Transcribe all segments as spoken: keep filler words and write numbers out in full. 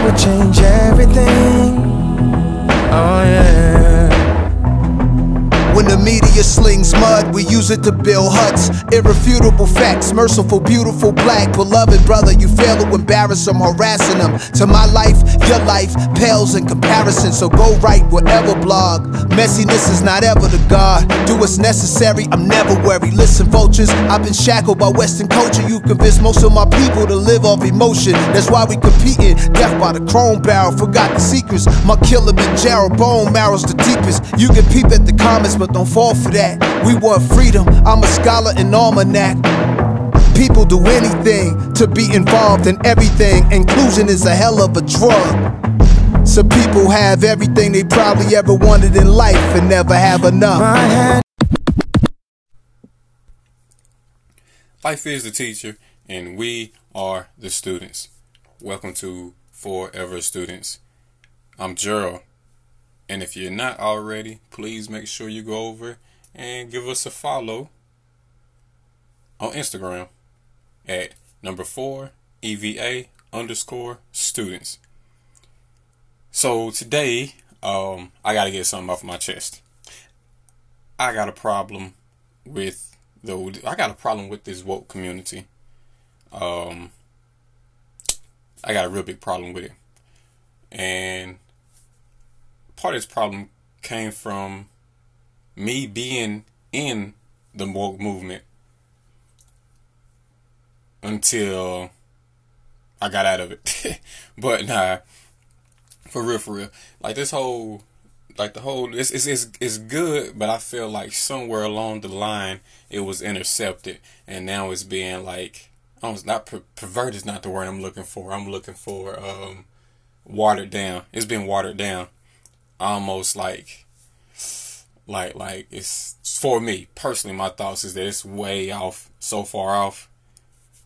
I would change everything. Oh yeah. When the media slings mud, we use it to build huts. Irrefutable facts, merciful, beautiful, black, beloved brother. You fail to embarrass them, harassing them. To my life, your life pales in comparison. So go right, whatever blog. Messiness is not ever the God. Do what's necessary, I'm never worried. Listen, vultures, I've been shackled by Western culture. You convinced most of my people to live off emotion. That's why we competing. Death by the chrome barrel, forgot the secrets. My killer been Gerald, bone marrow's the deepest. You can peep at the comments, but don't fall for that. We want freedom, I'm a scholar in almanac. People do anything to be involved in everything. Inclusion is a hell of a drug. Some people have everything they probably ever wanted in life and never have enough. Life is the teacher and we are the students. Welcome to Forever Students. I'm Gerald, and if you're not already, please make sure you go over and give us a follow on Instagram at number four E V A underscore students. So today, um, I gotta get something off my chest. I got a problem with the I got a problem with this woke community. Um, I got a real big problem with it, and part of this problem came from me being in the woke movement until I got out of it. But nah, for real, for real. Like this whole, like the whole, it's, it's it's it's good, but I feel like somewhere along the line it was intercepted, and now it's being like, I was not per perverted is not the word I'm looking for. I'm looking for um, watered down. It's been watered down, almost like. Like, like it's for me personally. My thoughts is that it's way off, so far off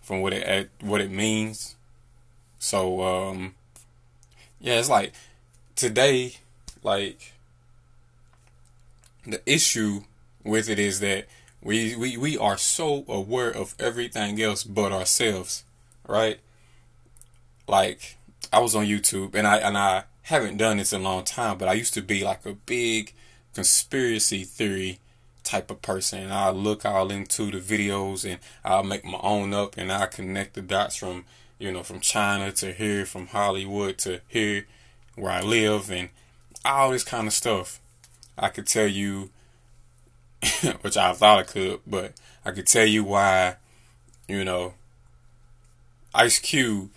from what it what it means. So, um, yeah, it's like today, like the issue with it is that we we we are so aware of everything else but ourselves, right? Like I was on YouTube, and I and I haven't done this in a long time, but I used to be like a big conspiracy theory type of person, and I'll look all into the videos, and I'll make my own up, and I'll connect the dots from, you know, from China to here, from Hollywood to here where I live, and all this kind of stuff. I could tell you which I thought I could, but I could tell you why, you know, Ice Cube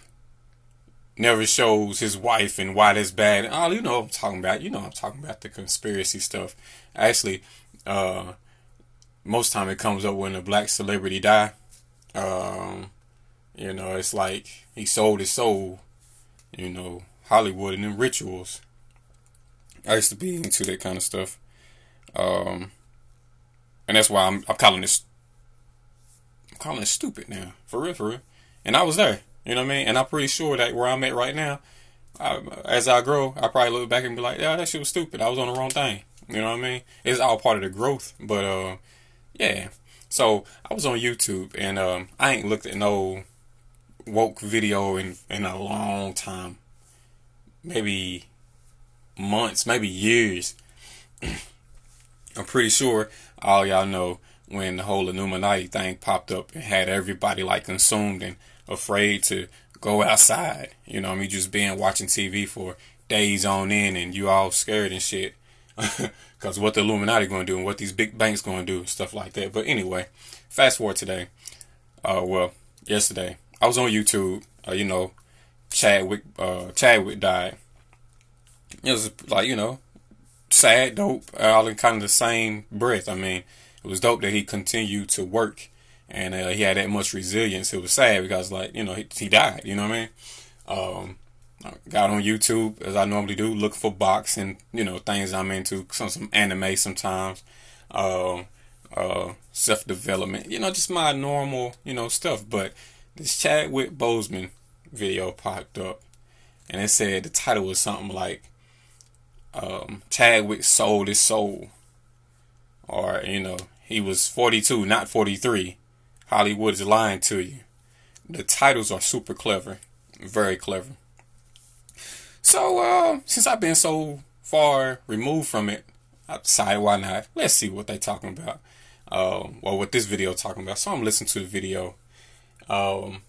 never shows his wife and why that's bad. And all, you know what I'm talking about. You know I'm talking about the conspiracy stuff. Actually, uh, most time it comes up when a black celebrity die. Um, you know, it's like he sold his soul. You know, Hollywood and them rituals. I used to be into that kind of stuff. Um, and that's why I'm, I'm calling this, I'm calling it stupid now. For real, for real. And I was there. You know what I mean? And I'm pretty sure that where I'm at right now, I, as I grow, I probably look back and be like, yeah, that shit was stupid. I was on the wrong thing. You know what I mean? It's all part of the growth. But, uh, yeah. So, I was on YouTube, and um, I ain't looked at no woke video in, in a long time. Maybe months, maybe years. I'm pretty sure all y'all know when the whole Illuminati thing popped up and had everybody, like, consumed and afraid to go outside, you know what I mean, just being watching T V for days on end, and you all scared and shit, because what the Illuminati gonna do, and what these big banks gonna do, and stuff like that. But anyway, fast forward today, uh, well, yesterday, I was on YouTube, uh, you know, Chadwick, uh, Chadwick died. It was like, you know, sad, dope, all in kind of the same breath. I mean, it was dope that he continued to work, and uh, he had that much resilience. It was sad because, like, you know, he, he died, you know what I mean? Um, I got on YouTube, as I normally do, looking for boxing, you know, things I'm into, some, some anime sometimes, uh, uh, self-development, you know, just my normal, you know, stuff. But this Chadwick Boseman video popped up, and it said, the title was something like, um, Chadwick sold his soul, or, you know, he was forty-two, not forty-three. Hollywood is lying to you. The titles are super clever. Very clever. So, uh, since I've been so far removed from it, I decided why not. Let's see what they're talking about. Um, well, what this video is talking about. So I'm listening to the video. Um,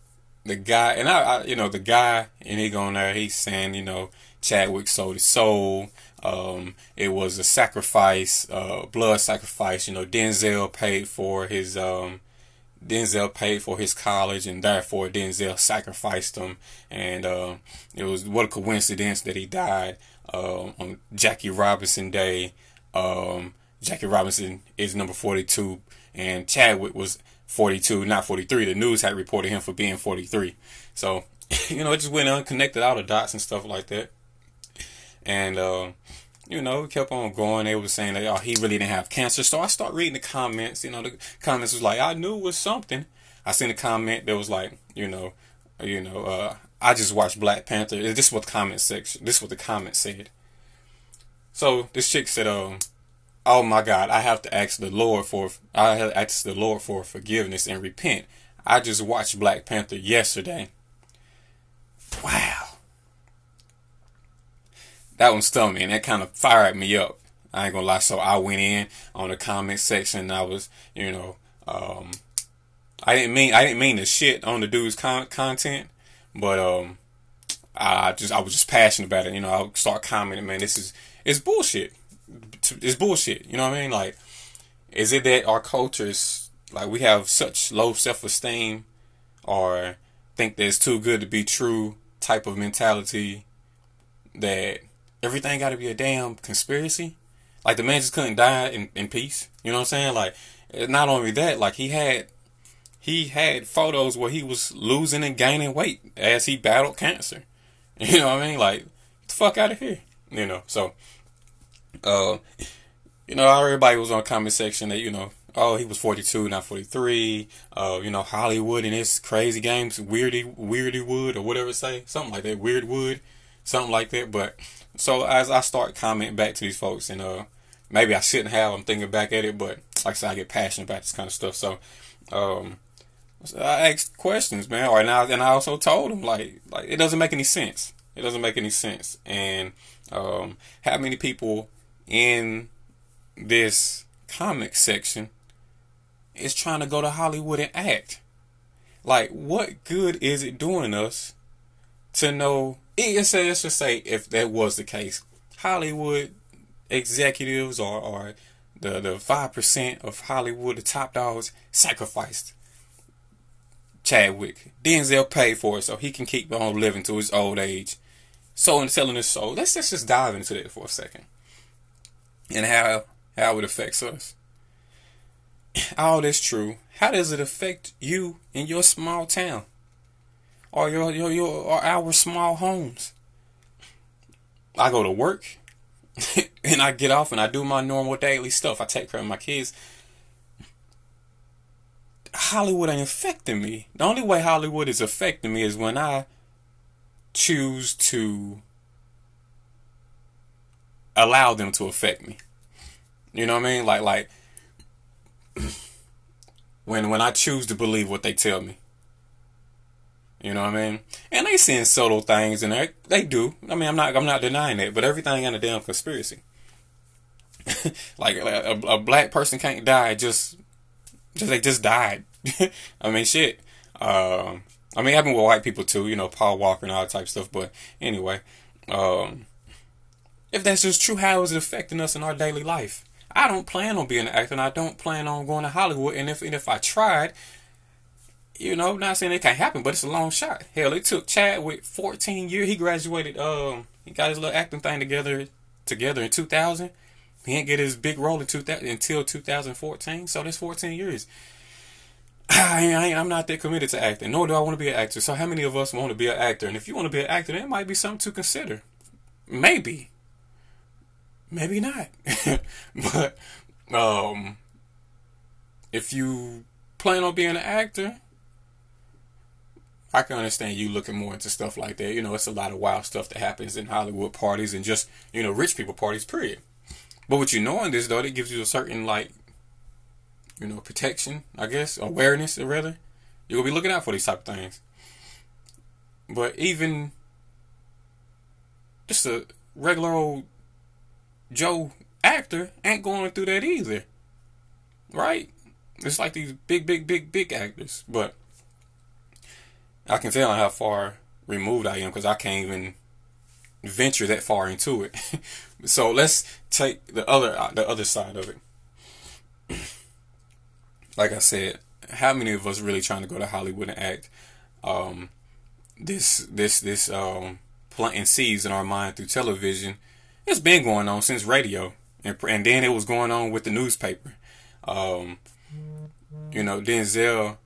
the guy, and I, I you know, the guy, and he going there, he's saying, you know, Chadwick sold his soul. Um, it was a sacrifice, uh, blood sacrifice. You know, Denzel paid for his, um, Denzel paid for his college, and therefore Denzel sacrificed him. And uh, it was, what a coincidence that he died uh, on Jackie Robinson Day. Um, Jackie Robinson is number forty-two, and Chadwick was forty-two, not forty-three. The news had reported him for being forty-three. So, you know, it just went unconnected, all the dots and stuff like that. And, uh, you know, it kept on going. They were saying that, oh, he really didn't have cancer. So I start reading the comments. You know, the comments was like, I knew it was something. I seen a comment that was like, you know, you know, uh, I just watched Black Panther. This is what the comment section, this is what the comment said. So this chick said, um, oh my God, I have to ask the Lord for, I have to ask the Lord for forgiveness and repent. I just watched Black Panther yesterday. Wow. That one stung me, and that kind of fired me up. I ain't gonna lie. So I went in on the comment section, and I was, you know, um, I didn't mean, I didn't mean to shit on the dude's con content, but um, I just, I was just passionate about it. You know, I would start commenting, man, this is, it's bullshit. It's bullshit. You know what I mean? Like, is it that our culture is like, we have such low self-esteem, or think that it's too good to be true type of mentality that everything got to be a damn conspiracy? Like, the man just couldn't die in, in peace. You know what I'm saying? Like, not only that, like, he had, he had photos where he was losing and gaining weight as he battled cancer. You know what I mean? Like, get the fuck out of here. You know, so, uh, you know, everybody was on the comment section that, you know, oh, he was forty-two, not forty-three. Uh, you know, Hollywood and his crazy games, weirdy, weirdy wood or whatever it say, something like that, weird wood, something like that, but... So as I start commenting back to these folks, and uh, maybe I shouldn't have, I'm thinking back at it, but like I said, I get passionate about this kind of stuff. So, um, so I asked questions, man, or, and, I, and I also told them, like, like, it doesn't make any sense. It doesn't make any sense. And um, how many people in this comic section is trying to go to Hollywood and act? Like, what good is it doing us to know... It says, let's just say, if that was the case, Hollywood executives or, or the the five percent of Hollywood, the top dogs, sacrificed Chadwick. Denzel paid for it so he can keep on living to his old age. So in selling his soul, let's, let's just dive into that for a second, and how how it affects us. All that's true. How does it affect you in your small town? Or your, your, your, or our small homes? I go to work and I get off and I do my normal daily stuff. I take care of my kids. Hollywood ain't affecting me. The only way Hollywood is affecting me is when I choose to allow them to affect me. You know what I mean? Like, like when, when I choose to believe what they tell me. You know what I mean? And they seeing subtle things in there. They do. I mean, I'm not, I'm not denying that. But everything ain't a damn conspiracy. Like, a, a black person can't die. Just, just they just died. I mean, shit. Um, I mean, it happened with white people too. You know, Paul Walker and all that type of stuff. But anyway, um, if that's just true, how is it affecting us in our daily life? I don't plan on being an actor, and I don't plan on going to Hollywood. And if, and if I tried. You know, not saying it can't happen, but it's a long shot. Hell, it took Chadwick fourteen years. He graduated. Um, he got his little acting thing together together in two thousand. He didn't get his big role in two thousand until two thousand fourteen. So that's fourteen years. I ain't, I ain't, I'm not that committed to acting. Nor do I want to be an actor. So how many of us want to be an actor? And if you want to be an actor, that might be something to consider. Maybe, maybe not. But um, if you plan on being an actor. I can understand you looking more into stuff like that. You know, it's a lot of wild stuff that happens in Hollywood parties and just, you know, rich people parties, period. But with you knowing this, though, it gives you a certain, like, you know, protection, I guess, awareness, rather. You're going to be looking out for these type of things. But even just a regular old Joe actor ain't going through that either, right? It's like these big, big, big, big actors. But I can tell how far removed I am because I can't even venture that far into it. So let's take the other the other side of it. Like I said, how many of us really trying to go to Hollywood and act? Um, this this this um, planting seeds in our mind through television. It's been going on since radio, and and then it was going on with the newspaper. Um, you know, Denzel.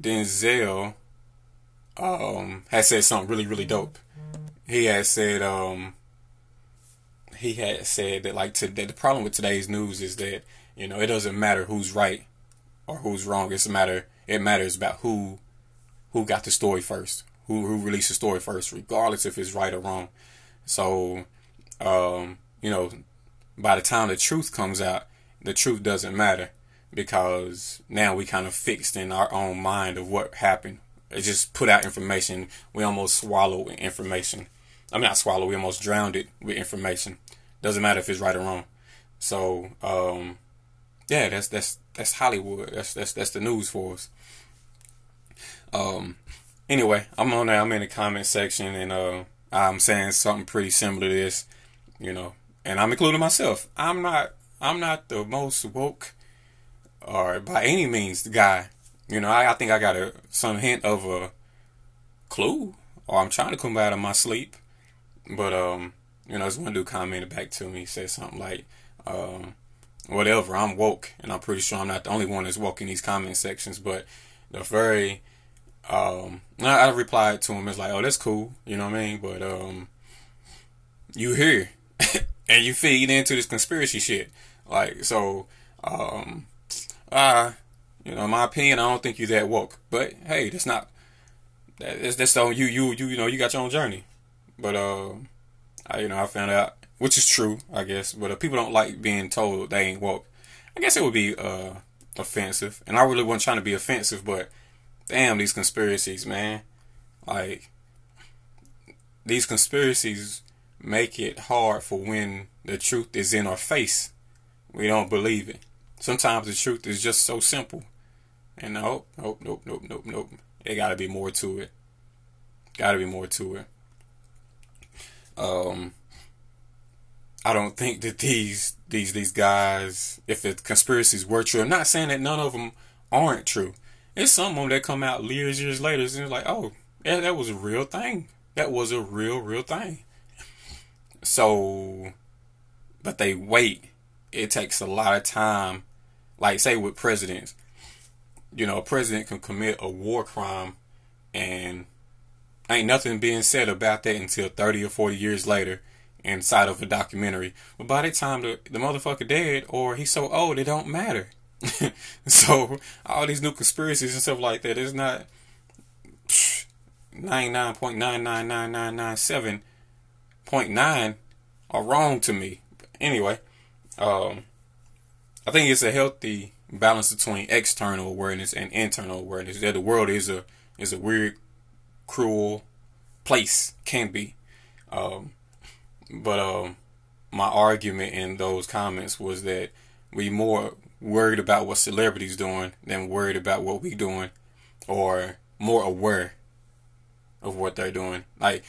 Denzel um, has said something really, really dope. He has said, um, he had said that like today, the problem with today's news is that, you know, it doesn't matter who's right or who's wrong. It's a matter. It matters about who, who got the story first, who who released the story first, regardless if it's right or wrong. So, um, you know, by the time the truth comes out, the truth doesn't matter. Because now we kind of fixed in our own mind of what happened. It just put out information. We almost swallowed information. I mean, not swallowed. We almost drowned it with information. Doesn't matter if it's right or wrong. So, um, yeah, that's that's that's Hollywood. That's that's that's the news for us. Um, anyway, I'm on there. I'm in the comment section, and uh, I'm saying something pretty similar to this, you know. And I'm including myself. I'm not. I'm not the most woke. Or by any means, the guy, you know, I, I think I got a some hint of a clue, or I'm trying to come out of my sleep. But um, you know, this one dude commented back to me, said something like, um, "Whatever, I'm woke," and I'm pretty sure I'm not the only one that's woke in these comment sections. But the very, um, I, I replied to him, it's like, "Oh, that's cool," you know what I mean? But um, you here and you feed into this conspiracy shit, like so, um. Uh, you know, in my opinion, I don't think you that woke. But hey, that's not that. That's, that's on you. You you you know, you got your own journey. But uh, I, you know, I found out, which is true, I guess. But uh, people don't like being told they ain't woke. I guess it would be uh offensive, and I really wasn't trying to be offensive. But damn, these conspiracies, man. Like these conspiracies make it hard for when the truth is in our face. We don't believe it. Sometimes the truth is just so simple. And nope, nope, nope, nope, nope, nope. It gotta be more to it. Gotta be more to it. Um, I don't think that these these these guys, if the conspiracies were true, I'm not saying that none of them aren't true. There's some of them that come out years, years later, and it's like, oh, yeah, that was a real thing. That was a real, real thing. So, but they wait. It takes a lot of time. Like, say with presidents, you know, a president can commit a war crime and ain't nothing being said about that until thirty or forty years later inside of a documentary. But by the time the, the motherfucker dead or he's so old, it don't matter. So all these new conspiracies and stuff like that, it's not ninety-nine point nine nine nine nine nine seven point nine are wrong to me. But anyway. Um, I think it's a healthy balance between external awareness and internal awareness. That the world is a is a weird, cruel place, can be. Um, but um, my argument in those comments was that we more worried about what celebrities doing than worried about what we doing, or more aware of what they're doing. Like.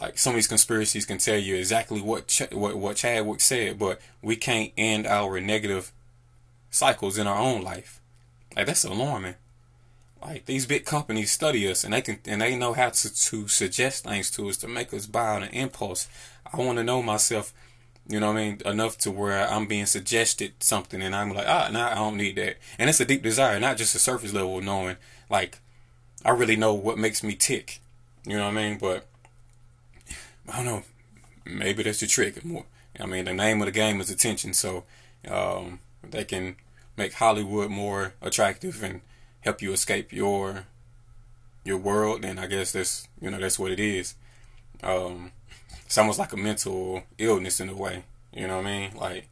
Like some of these conspiracies can tell you exactly what Ch what what Chadwick said, but we can't end our negative cycles in our own life. Like that's alarming. Like these big companies study us, and they can and they know how to to suggest things to us to make us buy on an impulse. I want to know myself, you know what I mean, enough to where I'm being suggested something, and I'm like, ah, no, I don't need that. And it's a deep desire, not just a surface level of knowing. Like I really know what makes me tick. You know what I mean, but. I don't know, maybe that's the trick. More, I mean, the name of the game is attention, so um, they can make Hollywood more attractive and help you escape your your world. And I guess that's, you know, that's what it is. Um, it's almost like a mental illness in a way. You know what I mean? Like,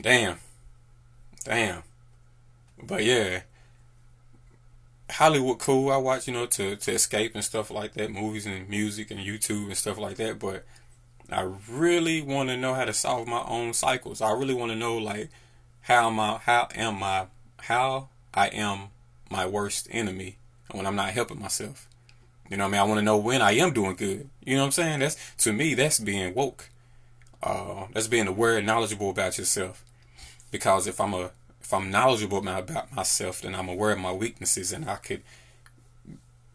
damn, damn. But yeah, Hollywood cool. I watch, you know, to, to escape and stuff like that, movies and music and YouTube and stuff like that, but I really want to know how to solve my own cycles. I really want to know, like, how am I, how am I, how I am my worst enemy when I'm not helping myself. You know what I mean? I want to know when I am doing good. You know what I'm saying? That's, to me, that's being woke. Uh, that's being aware and knowledgeable about yourself. Because if I'm a, if I'm knowledgeable about myself, then I'm aware of my weaknesses, and I could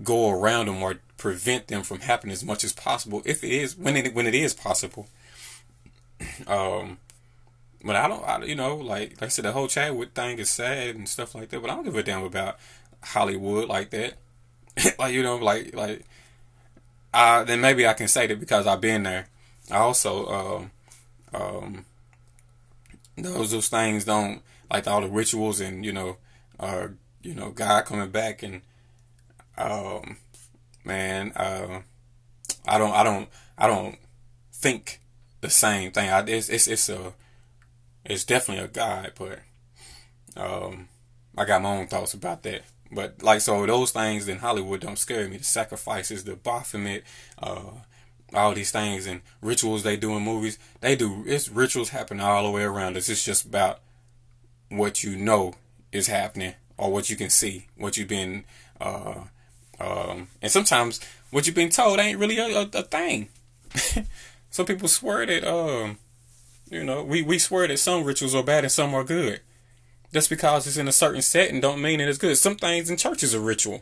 go around them or prevent them from happening as much as possible. If it is, when it, when it is possible. Um, but I don't, I, you know, like, like I said, the whole Chadwick thing is sad and stuff like that, but I don't give a damn about Hollywood like that. Like, you know, like, like, I, then maybe I can say that because I've been there. I also, um, um, those, those things don't, like, all the rituals and, you know, uh, you know, God coming back and, um, man, uh, I don't, I don't, I don't think the same thing. I, it's, it's, it's a, it's definitely a God, but, um, I got my own thoughts about that. But, like, so those things in Hollywood don't scare me. The sacrifices, the Baphomet, uh, all these things and rituals they do in movies. They do, it's rituals happening all the way around us. It's just about what you know is happening or what you can see, what you've been, uh, um, and sometimes what you've been told ain't really a, a, a thing. Some people swear that, um, you know, we, we swear that some rituals are bad and some are good. Just because it's in a certain setting don't mean it is good. Some things in church is a ritual.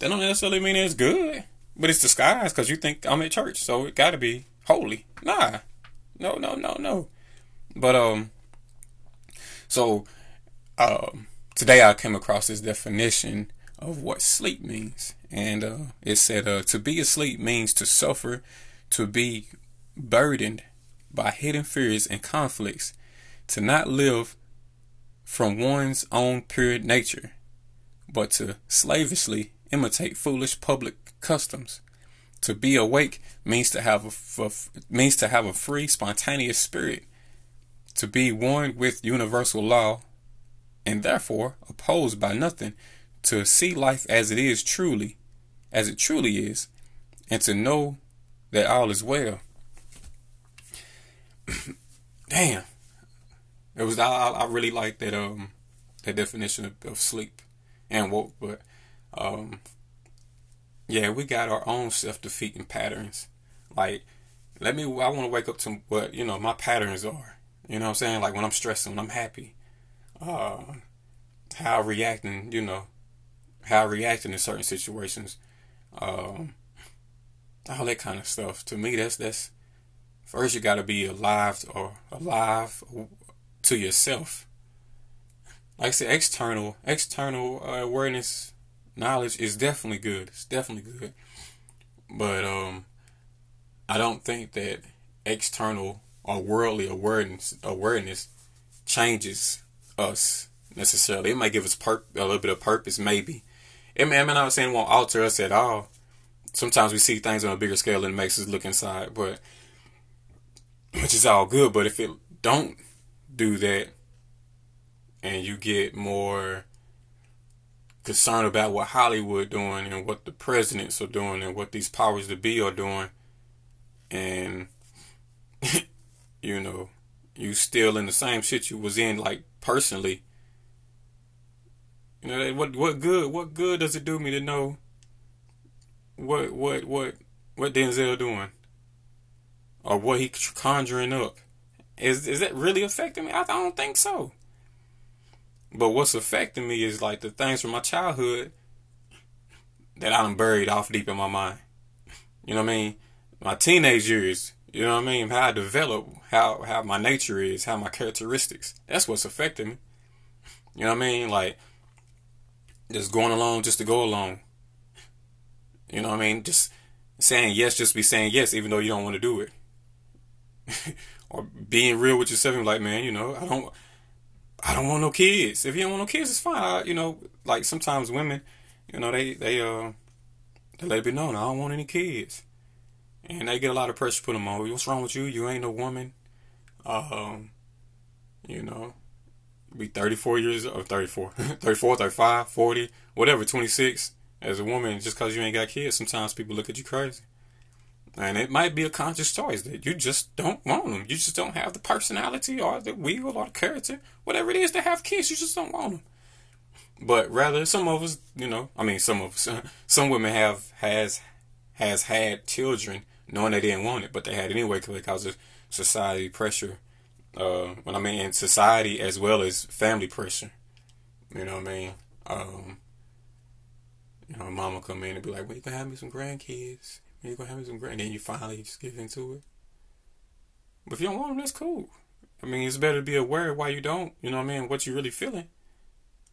That don't necessarily mean it's good. But it's disguised because you think I'm at church, so it got to be holy. Nah. No, no, no, no. But, um, so, um, today I came across this definition of what sleep means. And uh, it said, uh, to be asleep means to suffer, to be burdened by hidden fears and conflicts, to not live from one's own pure nature, but to slavishly imitate foolish public customs. To be awake means to have a, a means to have a free, spontaneous spirit, to be one with universal law, and therefore opposed by nothing. To see life as it is truly, as it truly is, and to know that all is well. Damn. It was I, I really like that um that definition of, of sleep and woke, but um yeah, we got our own self-defeating patterns. Like, let me I want to wake up to what, you know, my patterns are. You know what I'm saying? Like, when I'm stressing, when I'm happy, uh how I'm reacting, you know, how I'm reacting in certain situations, um all that kind of stuff. To me, that's that's first you got to be alive or alive to yourself. Like I said, external, external uh, awareness, knowledge is definitely good. It's definitely good. But um, I don't think that external or worldly awareness awareness changes us necessarily. It might give us pur a little bit of purpose, maybe. It may, I'm not saying it won't alter us at all. Sometimes we see things on a bigger scale and it makes us look inside, but which is all good. But if it don't do that, and you get more concerned about what Hollywood doing and what the presidents are doing and what these powers to be are doing, and you know, you still in the same shit you was in, like, personally, you know, what what good what good does it do me to know what what what what Denzel doing or what he conjuring up? Is is that really affecting me? I don't think so. But what's affecting me is, like, the things from my childhood that I done buried off deep in my mind. You know what I mean? My teenage years. You know what I mean? How I develop, how how my nature is, how my characteristics. That's what's affecting me. You know what I mean? Like, just going along just to go along. You know what I mean? Just saying yes, just be saying yes, even though you don't want to do it. Or being real with yourself and be like, man, you know, I don't, I don't want no kids. If you don't want no kids, it's fine. I, you know, like, sometimes women, you know, they, they, uh, they let it be known, I don't want any kids. And they get a lot of pressure put them on. What's wrong with you? You ain't no woman. Um, you know, be thirty-four years or thirty-four, thirty-four, thirty-five, forty, whatever, twenty-six. As a woman, just because you ain't got kids, sometimes people look at you crazy. And it might be a conscious choice that you just don't want them. You just don't have the personality or the will or the character, whatever it is, to have kids. You just don't want them. But rather, some of us, you know, I mean, some of us, some women have, has, has had children knowing they didn't want it, but they had it anyway because of society pressure. Uh, when I mean, in society as well as family pressure, you know what I mean? Um, you know, mama come in and be like, well, you gonna have me some grandkids. You're gonna have me some grand, and then you finally just give into it. But if you don't want them, that's cool. I mean, it's better to be aware of why you don't. You know what I mean? What you really feeling.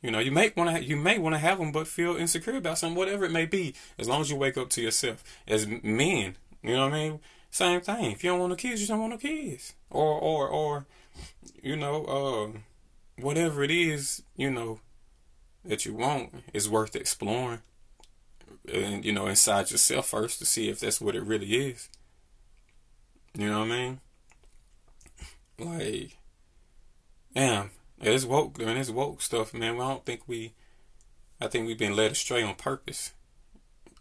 You know, you may want to, you may want to have them, but feel insecure about something, whatever it may be. As long as you wake up to yourself, as men, you know what I mean. Same thing. If you don't want no kids, you don't want no kids. Or, or, or, you know, uh, whatever it is, you know, that you want is worth exploring. And, you know, inside yourself first to see if that's what it really is. You know what I mean? Like, damn, it's woke. I mean, it's woke stuff, man. I don't think we, I think we've been led astray on purpose.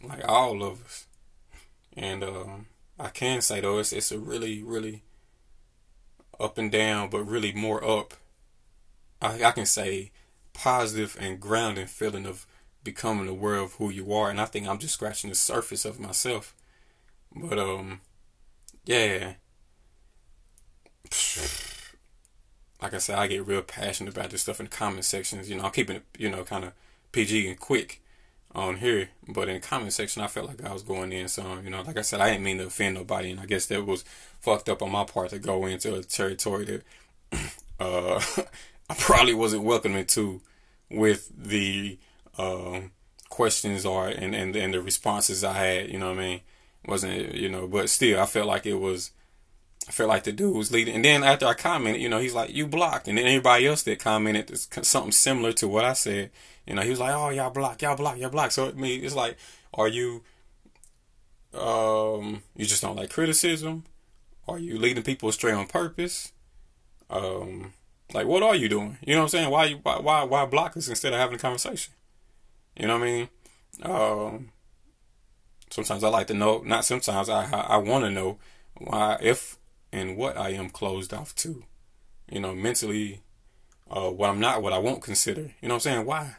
Like, all of us. And um, I can say, though, it's, it's a really, really up and down, but really more up. I, I can say positive and grounding feeling of becoming aware of who you are, and I think I'm just scratching the surface of myself. But um, yeah, like I said, I get real passionate about this stuff in the comment sections. You know, I'm keeping it, you know, kind of P G and quick on here, but in the comment section, I felt like I was going in. So you know, like I said, I didn't mean to offend nobody, and I guess that was fucked up on my part to go into a territory that uh I probably wasn't welcoming to with the Um, questions are and, and, and the responses I had, you know what I mean? Wasn't, you know, but still, I felt like it was, I felt like the dude was leading. And then after I commented, you know, he's like, you blocked. And then everybody else that commented something similar to what I said, you know, he was like, oh, y'all blocked, y'all blocked, y'all blocked. So, I mean, it's like, are you, um, you just don't like criticism? Are you leading people astray on purpose? Um, like, what are you doing? You know what I'm saying? Why, why, why, why block us instead of having a conversation? You know what I mean? Um, sometimes I like to know, not sometimes, I I, I want to know why, if, and what I am closed off to. You know, mentally, uh, what I'm not, what I won't consider. You know what I'm saying? Why?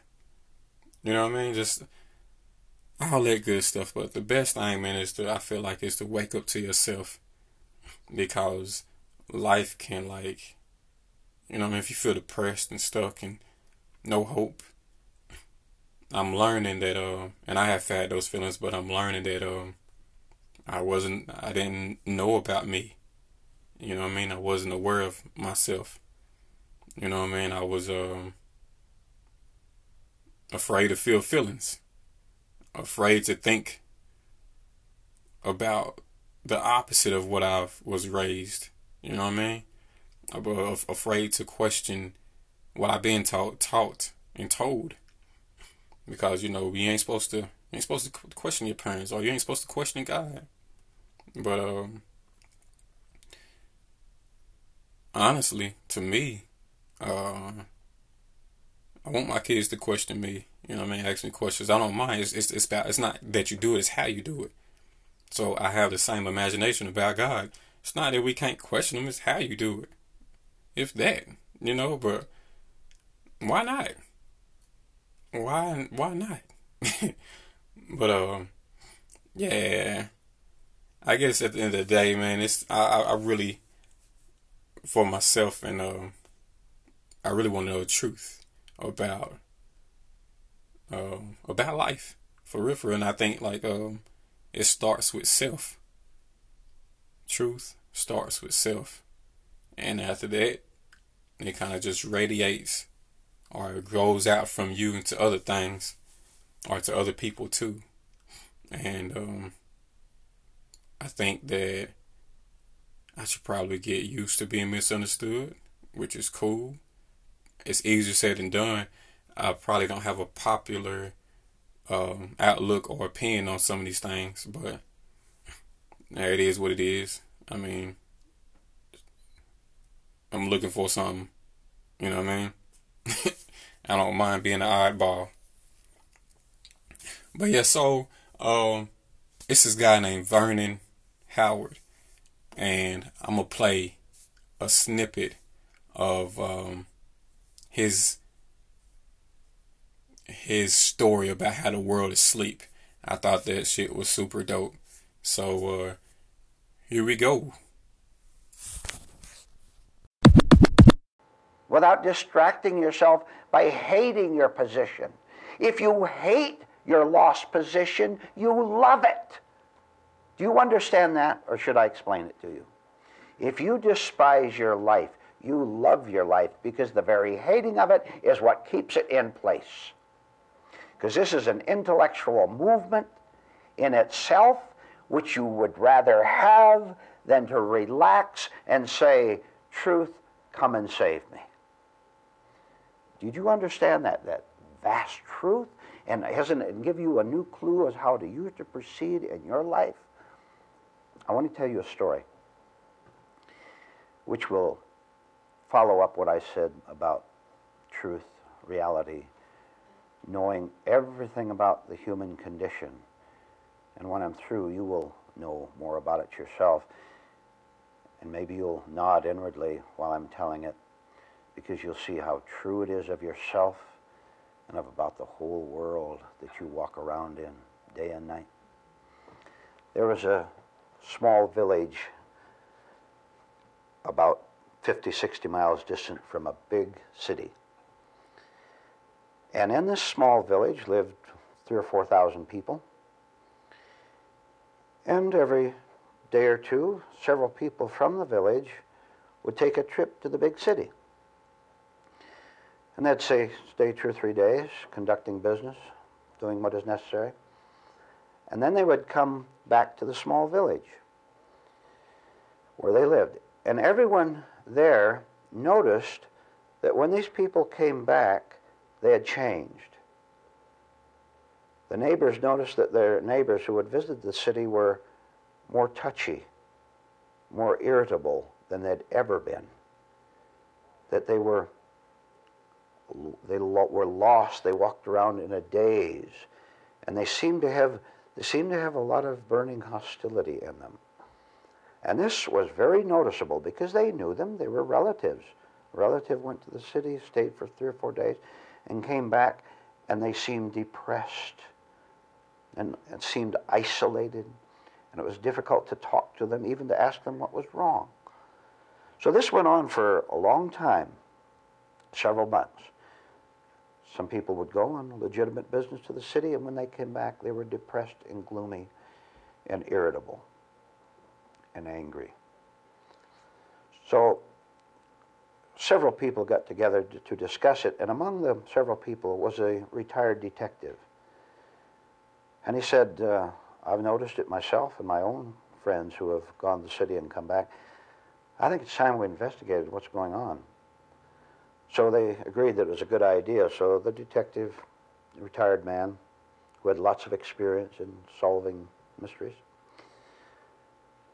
You know what I mean? Just all that good stuff. But the best thing, man, is to, I feel like, is to wake up to yourself. Because life can, like, you know what I mean? If you feel depressed and stuck and no hope, I'm learning that, uh, and I have had those feelings, but I'm learning that um, I wasn't, I didn't know about me. You know what I mean? I wasn't aware of myself. You know what I mean? I was um, afraid to feel feelings, afraid to think about the opposite of what I was raised. You know what I mean? I was afraid to question what I've been taught, taught and told. Because, you know, you ain't supposed to, you ain't supposed to question your parents, or you ain't supposed to question God. But, um, honestly, to me, uh, I want my kids to question me. You know what I mean? Ask me questions. I don't mind. It's, it's, it's about, it's not that you do it, it's how you do it. So I have the same imagination about God. It's not that we can't question him, it's how you do it. If that, you know, but why not? Why? Why not? But um, yeah. I guess at the end of the day, man, it's I. I really, for myself, and um, I really want to know the truth about um about life, for real, for real. And I think like um, it starts with self. Truth starts with self, and after that, it kind of just radiates, or it grows out from you into other things, or to other people too. And um, I think that I should probably get used to being misunderstood, which is cool. It's easier said than done. I probably don't have a popular um, outlook or opinion on some of these things, but it is what it is. I mean, I'm looking for something, you know what I mean? I don't mind being an oddball. But yeah, so um, it's this guy named Vernon Howard, and I'm gonna play a snippet of um, his his story about how the world is asleep. I thought that shit was super dope. So uh, here we go. Without distracting yourself by hating your position. If you hate your lost position, you love it. Do you understand that, or should I explain it to you? If you despise your life, you love your life, because the very hating of it is what keeps it in place. Because this is an intellectual movement in itself, which you would rather have than to relax and say, "Truth, come and save me." Did you understand that, that vast truth? And doesn't it give you a new clue as how to use to proceed in your life? I want to tell you a story which will follow up what I said about truth, reality, knowing everything about the human condition. And when I'm through, you will know more about it yourself. And maybe you'll nod inwardly while I'm telling it, because you'll see how true it is of yourself and of about the whole world that you walk around in day and night. There was a small village about fifty, sixty miles distant from a big city. And in this small village lived three or four thousand people. And every day or two, several people from the village would take a trip to the big city. And they'd say, stay two or three days, conducting business, doing what is necessary. And then they would come back to the small village where they lived. And everyone there noticed that when these people came back, they had changed. The neighbors noticed that their neighbors who had visited the city were more touchy, more irritable than they'd ever been, that they were They were lost. They walked around in a daze, and they seemed to have they seemed to have a lot of burning hostility in them. And this was very noticeable because they knew them. They were relatives. A relative went to the city, stayed for three or four days, and came back, and they seemed depressed, and, and seemed isolated, and it was difficult to talk to them, even to ask them what was wrong. So this went on for a long time, several months. Some people would go on legitimate business to the city, and when they came back, they were depressed and gloomy and irritable and angry. So several people got together to, to discuss it, and among the several people was a retired detective. And he said, uh, I've noticed it myself and my own friends who have gone to the city and come back. I think it's time we investigated what's going on. So they agreed that it was a good idea. So the detective, the retired man, who had lots of experience in solving mysteries,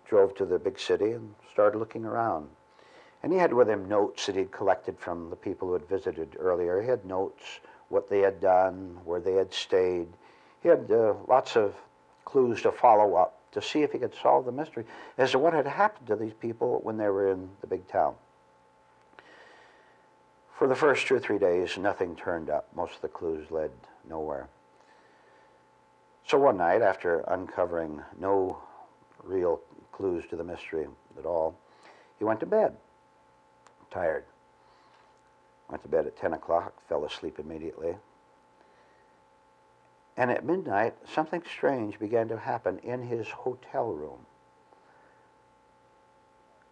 drove to the big city and started looking around. And he had with him notes that he'd collected from the people who had visited earlier. He had notes, what they had done, where they had stayed. He had uh, lots of clues to follow up to see if he could solve the mystery as to what had happened to these people when they were in the big town. For the first two or three days, nothing turned up. Most of the clues led nowhere. So one night, after uncovering no real clues to the mystery at all, he went to bed, tired. Went to bed at ten o'clock, fell asleep immediately. And at midnight, something strange began to happen in his hotel room.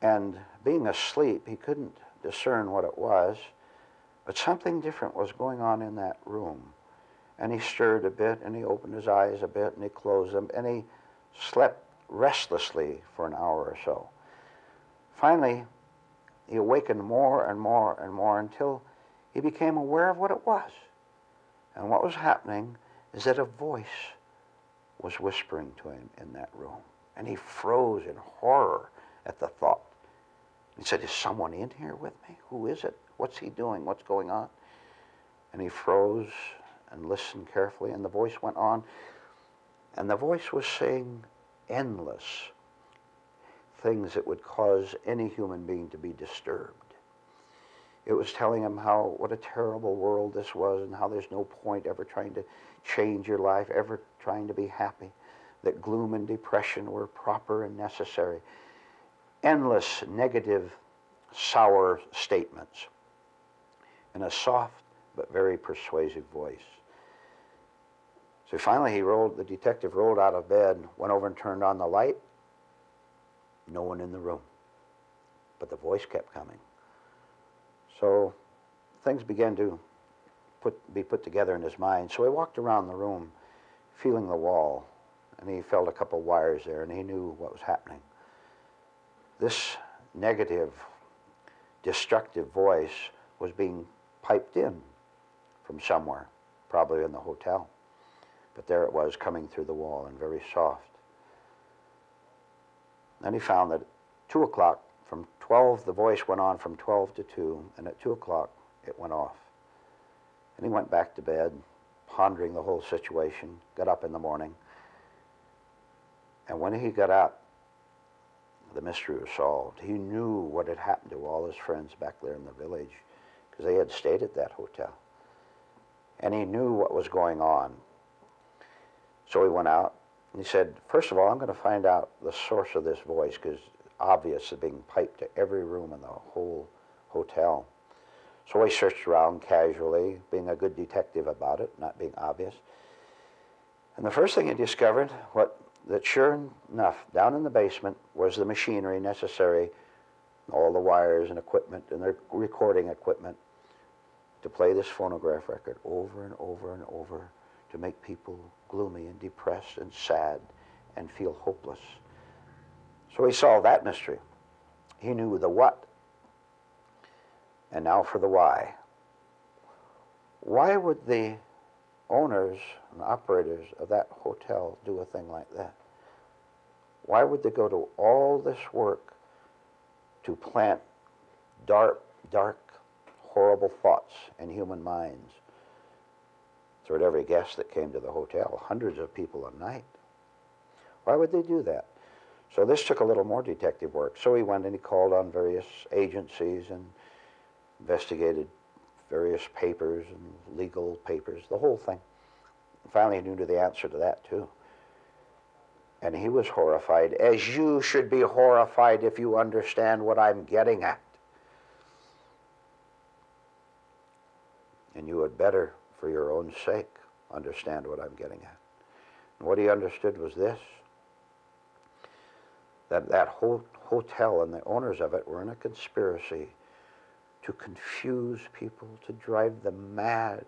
And being asleep, he couldn't discern what it was. But something different was going on in that room. And he stirred a bit, and he opened his eyes a bit, and he closed them, and he slept restlessly for an hour or so. Finally, he awakened more and more and more until he became aware of what it was. And what was happening is that a voice was whispering to him in that room. And he froze in horror at the thought. He said, is someone in here with me? Who is it? What's he doing? What's going on? And he froze and listened carefully, and the voice went on. And the voice was saying endless things that would cause any human being to be disturbed. It was telling him how, what a terrible world this was, and how there's no point ever trying to change your life, ever trying to be happy, that gloom and depression were proper and necessary. Endless negative, sour statements in a soft but very persuasive voice. So finally he rolled, the detective rolled out of bed, went over and turned on the light. No one in the room, but the voice kept coming. So things began to put, be put together in his mind. So he walked around the room, feeling the wall, and he felt a couple wires there, and he knew what was happening. This negative, destructive voice was being piped in from somewhere, probably in the hotel. But there it was, coming through the wall and very soft. Then he found that at two o'clock, from twelve, the voice went on from twelve to two, and at two o'clock, it went off. And he went back to bed, pondering the whole situation, got up in the morning. And when he got up, the mystery was solved. He knew what had happened to all his friends back there in the village, because they had stayed at that hotel. And he knew what was going on. So he went out, and he said, first of all, I'm going to find out the source of this voice, because obvious is being piped to every room in the whole hotel. So he searched around casually, being a good detective about it, not being obvious. And the first thing he discovered, what, that sure enough, down in the basement was the machinery necessary, all the wires and equipment and their recording equipment, to play this phonograph record over and over and over, to make people gloomy and depressed and sad and feel hopeless. So he solved that mystery. He knew the what. And now for the why. Why would the owners and operators of that hotel do a thing like that? Why would they go to all this work to plant dark, dark, horrible thoughts in human minds? So at every guest that came to the hotel, hundreds of people a night. Why would they do that? So this took a little more detective work. So he went and he called on various agencies and investigated various papers and legal papers, the whole thing. And finally, he knew the answer to that, too. And he was horrified, as you should be horrified if you understand what I'm getting at. And you had better, for your own sake, understand what I'm getting at. And what he understood was this, that that whole hotel and the owners of it were in a conspiracy to confuse people, to drive them mad,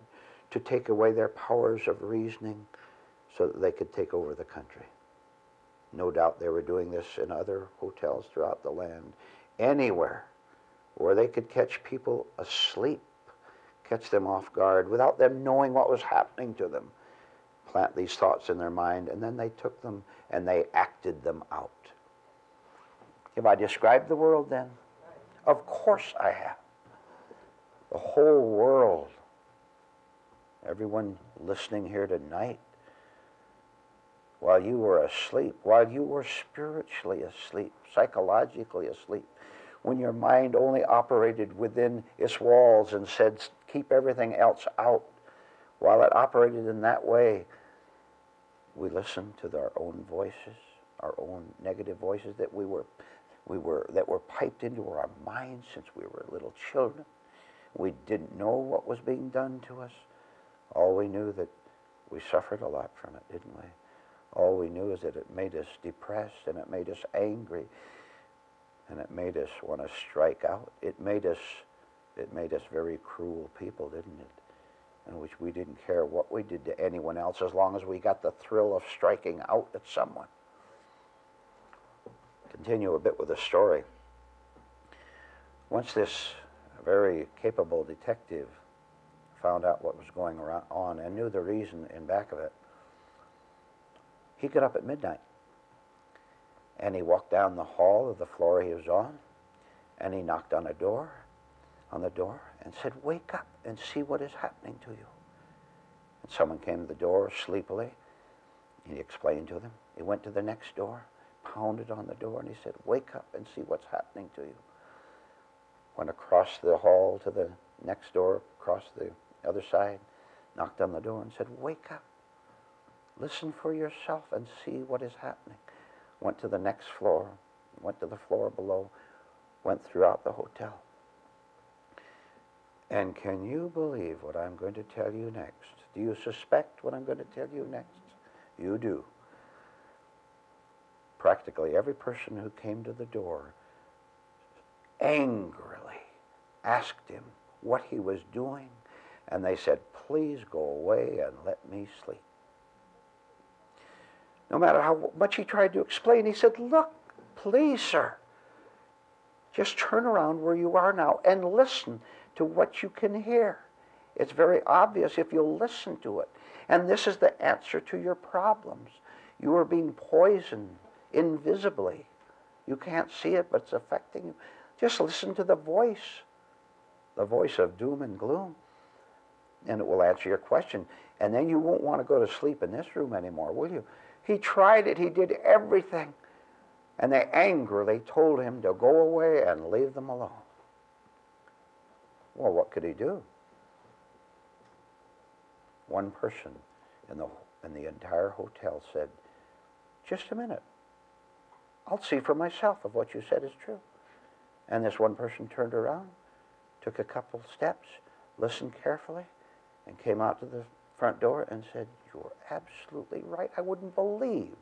to take away their powers of reasoning so that they could take over the country. No doubt they were doing this in other hotels throughout the land, anywhere where they could catch people asleep, catch them off guard without them knowing what was happening to them, plant these thoughts in their mind, and then they took them and they acted them out. Have I described the world then? Of course I have. The whole world, everyone listening here tonight, while you were asleep, while you were spiritually asleep, psychologically asleep, when your mind only operated within its walls and said, keep everything else out, while it operated in that way, we listened to our own voices, our own negative voices that we were, we were, that were piped into our minds since we were little children. We didn't know what was being done to us. All we knew that we suffered a lot from it, didn't we? All we knew is that it made us depressed, and it made us angry, and it made us want to strike out. It made us, it made us very cruel people, didn't it? In which we didn't care what we did to anyone else as long as we got the thrill of striking out at someone. Continue a bit with the story. Once this very capable detective found out what was going on and knew the reason in back of it, he got up at midnight and he walked down the hall of the floor he was on, and he knocked on a door, on the door, and said, wake up and see what is happening to you. And someone came to the door sleepily, and he explained to them. He went to the next door, pounded on the door, and he said, wake up and see what's happening to you. Went across the hall to the next door, across the other side, knocked on the door and said, wake up. Listen for yourself and see what is happening. Went to the next floor, went to the floor below, went throughout the hotel. And can you believe what I'm going to tell you next? Do you suspect what I'm going to tell you next? You do. Practically every person who came to the door angrily asked him what he was doing, and they said, please go away and let me sleep. No matter how much he tried to explain, he said, look, please, sir, just turn around where you are now and listen to what you can hear. It's very obvious if you'll listen to it. And this is the answer to your problems. You are being poisoned invisibly. You can't see it, but it's affecting you. Just listen to the voice, the voice of doom and gloom, and it will answer your question. And then you won't want to go to sleep in this room anymore, will you? He tried it. He did everything. And they angrily told him to go away and leave them alone. Well, what could he do? One person in the, in the entire hotel said, just a minute. I'll see for myself if what you said is true. And this one person turned around, took a couple steps, listened carefully, and came out to the front door and said, you're absolutely right. I wouldn't believe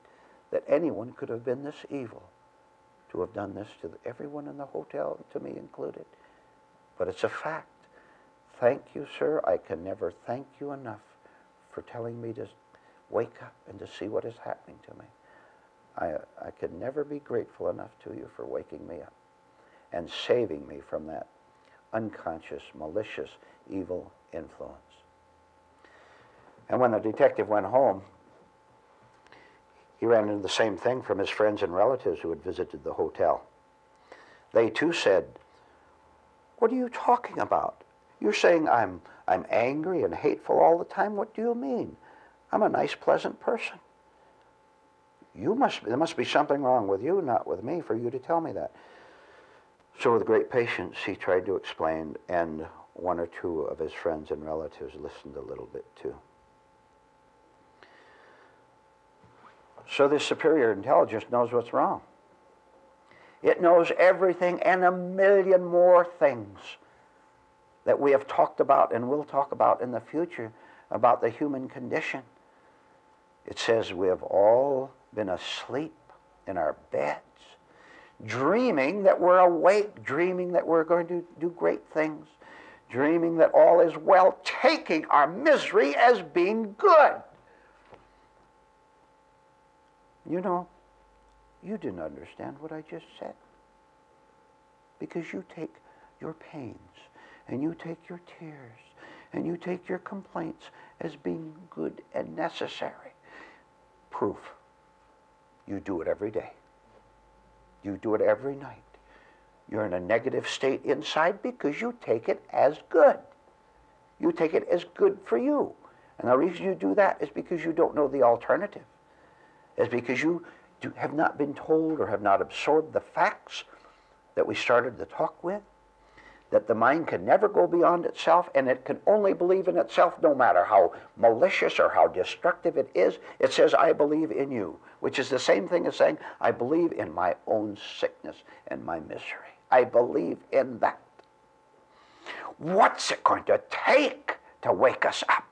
that anyone could have been this evil to have done this to everyone in the hotel, to me included. But it's a fact. Thank you, sir. I can never thank you enough for telling me to wake up and to see what is happening to me. I, I could never be grateful enough to you for waking me up and saving me from that unconscious, malicious, evil influence. And when the detective went home, he ran into the same thing from his friends and relatives who had visited the hotel. They too said, what are you talking about? You're saying I'm, I'm angry and hateful all the time. What do you mean? I'm a nice, pleasant person. You must, there must be something wrong with you, not with me, for you to tell me that. So with great patience, he tried to explain, and one or two of his friends and relatives listened a little bit too. So this superior intelligence knows what's wrong. It knows everything and a million more things that we have talked about and will talk about in the future about the human condition. It says we have all been asleep in our beds, dreaming that we're awake, dreaming that we're going to do great things, dreaming that all is well, taking our misery as being good. You know, you didn't understand what I just said, because you take your pains and you take your tears and you take your complaints as being good and necessary. Proof. You do it every day. You do it every night. You're in a negative state inside because you take it as good. You take it as good for you. And the reason you do that is because you don't know the alternative. Is because you do, have not been told or have not absorbed the facts that we started the talk with, that the mind can never go beyond itself and it can only believe in itself no matter how malicious or how destructive it is. It says, I believe in you, which is the same thing as saying, I believe in my own sickness and my misery. I believe in that. What's it going to take to wake us up?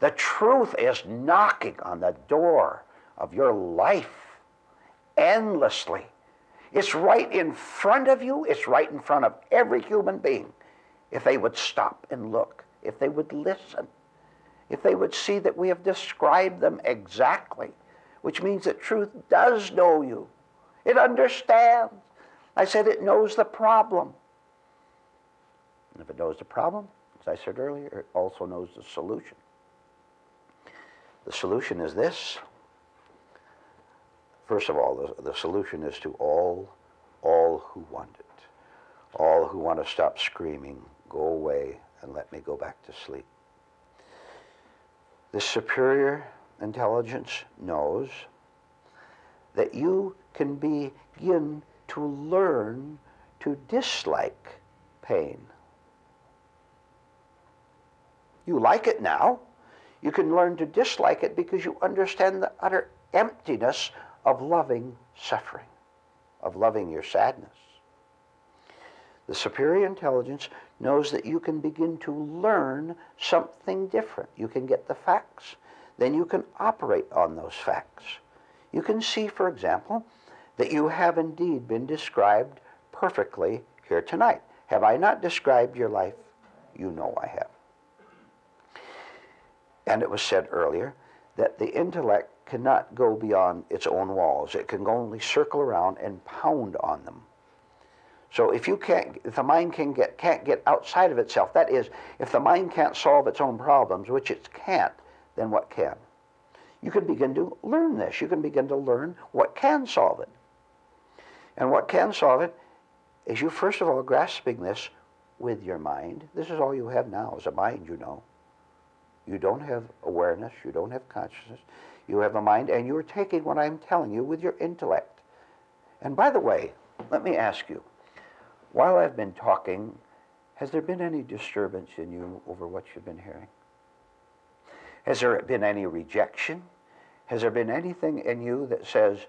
The truth is knocking on the door of your life endlessly. It's right in front of you. It's right in front of every human being. If they would stop and look, if they would listen, if they would see that we have described them exactly, which means that truth does know you. It understands. I said it knows the problem. And if it knows the problem, as I said earlier, it also knows the solution. The solution is this. First of all, the, the solution is to all, all who want it. All who want to stop screaming, go away and let me go back to sleep. The superior intelligence knows that you can begin to learn to dislike pain. You like it now. You can learn to dislike it because you understand the utter emptiness of loving suffering, of loving your sadness. The superior intelligence knows that you can begin to learn something different. You can get the facts. Then you can operate on those facts. You can see, for example, that you have indeed been described perfectly here tonight. Have I not described your life? You know I have. And it was said earlier that the intellect cannot go beyond its own walls. It can only circle around and pound on them. So if you can't, if the mind can get, can't get outside of itself, that is, if the mind can't solve its own problems, which it can't, then what can? You can begin to learn this. You can begin to learn what can solve it. And what can solve it is you, first of all, grasping this with your mind. This is all you have now is a mind, you know. You don't have awareness, you don't have consciousness, you have a mind, and you're taking what I'm telling you with your intellect. And by the way, let me ask you, while I've been talking, has there been any disturbance in you over what you've been hearing? Has there been any rejection? Has there been anything in you that says,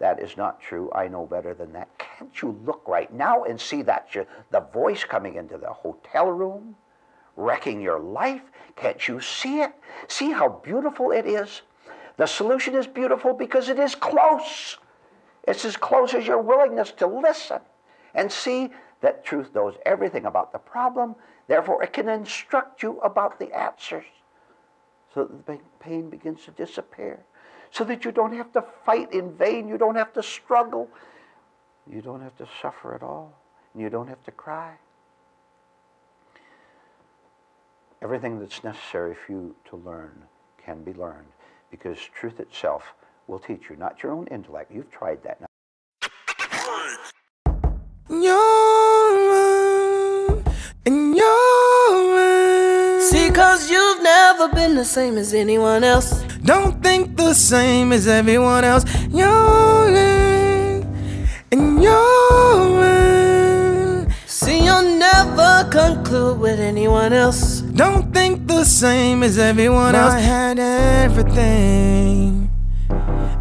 that is not true, I know better than that? Can't you look right now and see that's your, the voice coming into the hotel room, wrecking your life? Can't you see it? See how beautiful it is? The solution is beautiful because it is close. It's as close as your willingness to listen and see that truth knows everything about the problem. Therefore, it can instruct you about the answers so that the pain begins to disappear, so that you don't have to fight in vain. You don't have to struggle. You don't have to suffer at all. And you don't have to cry. Everything that's necessary for you to learn can be learned because truth itself will teach you, not your own intellect. You've tried that now. See, cause you've never been the same as anyone else. Don't think the same as everyone else. You're in, and you're in. See, you'll never conclude with anyone else. Don't think the same as everyone else. I had everything,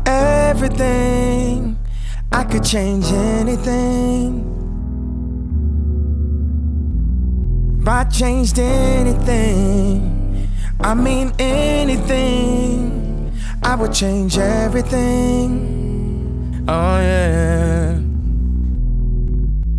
everything. I could change anything. If I changed anything, I mean anything, I would change everything. Oh yeah.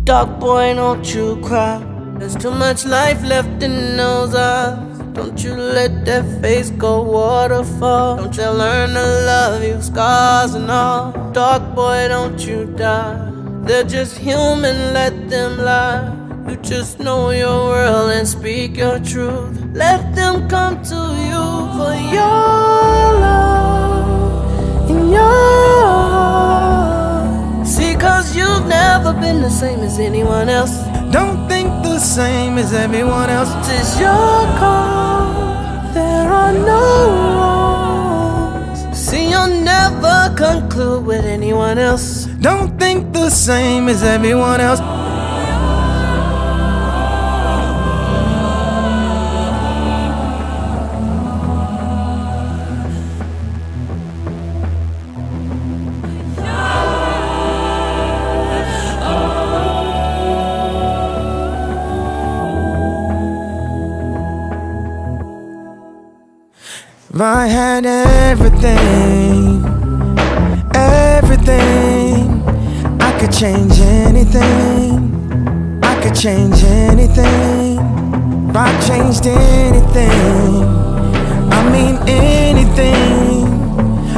Dog boy, don't you cry. There's too much life left in those eyes. Don't you let that face go waterfall. Don't you learn to love you, scars and all. Dog boy, don't you die. They're just human, let them lie. You just know your world and speak your truth. Let them come to you for your love in your heart. See, cause you've never been the same as anyone else. Don't think the same as everyone else. It's your call, there are no wrongs. See, you'll never conclude with anyone else. Don't think the same as everyone else. I had everything, everything. I could change anything, I could change anything. If I changed anything, I mean anything,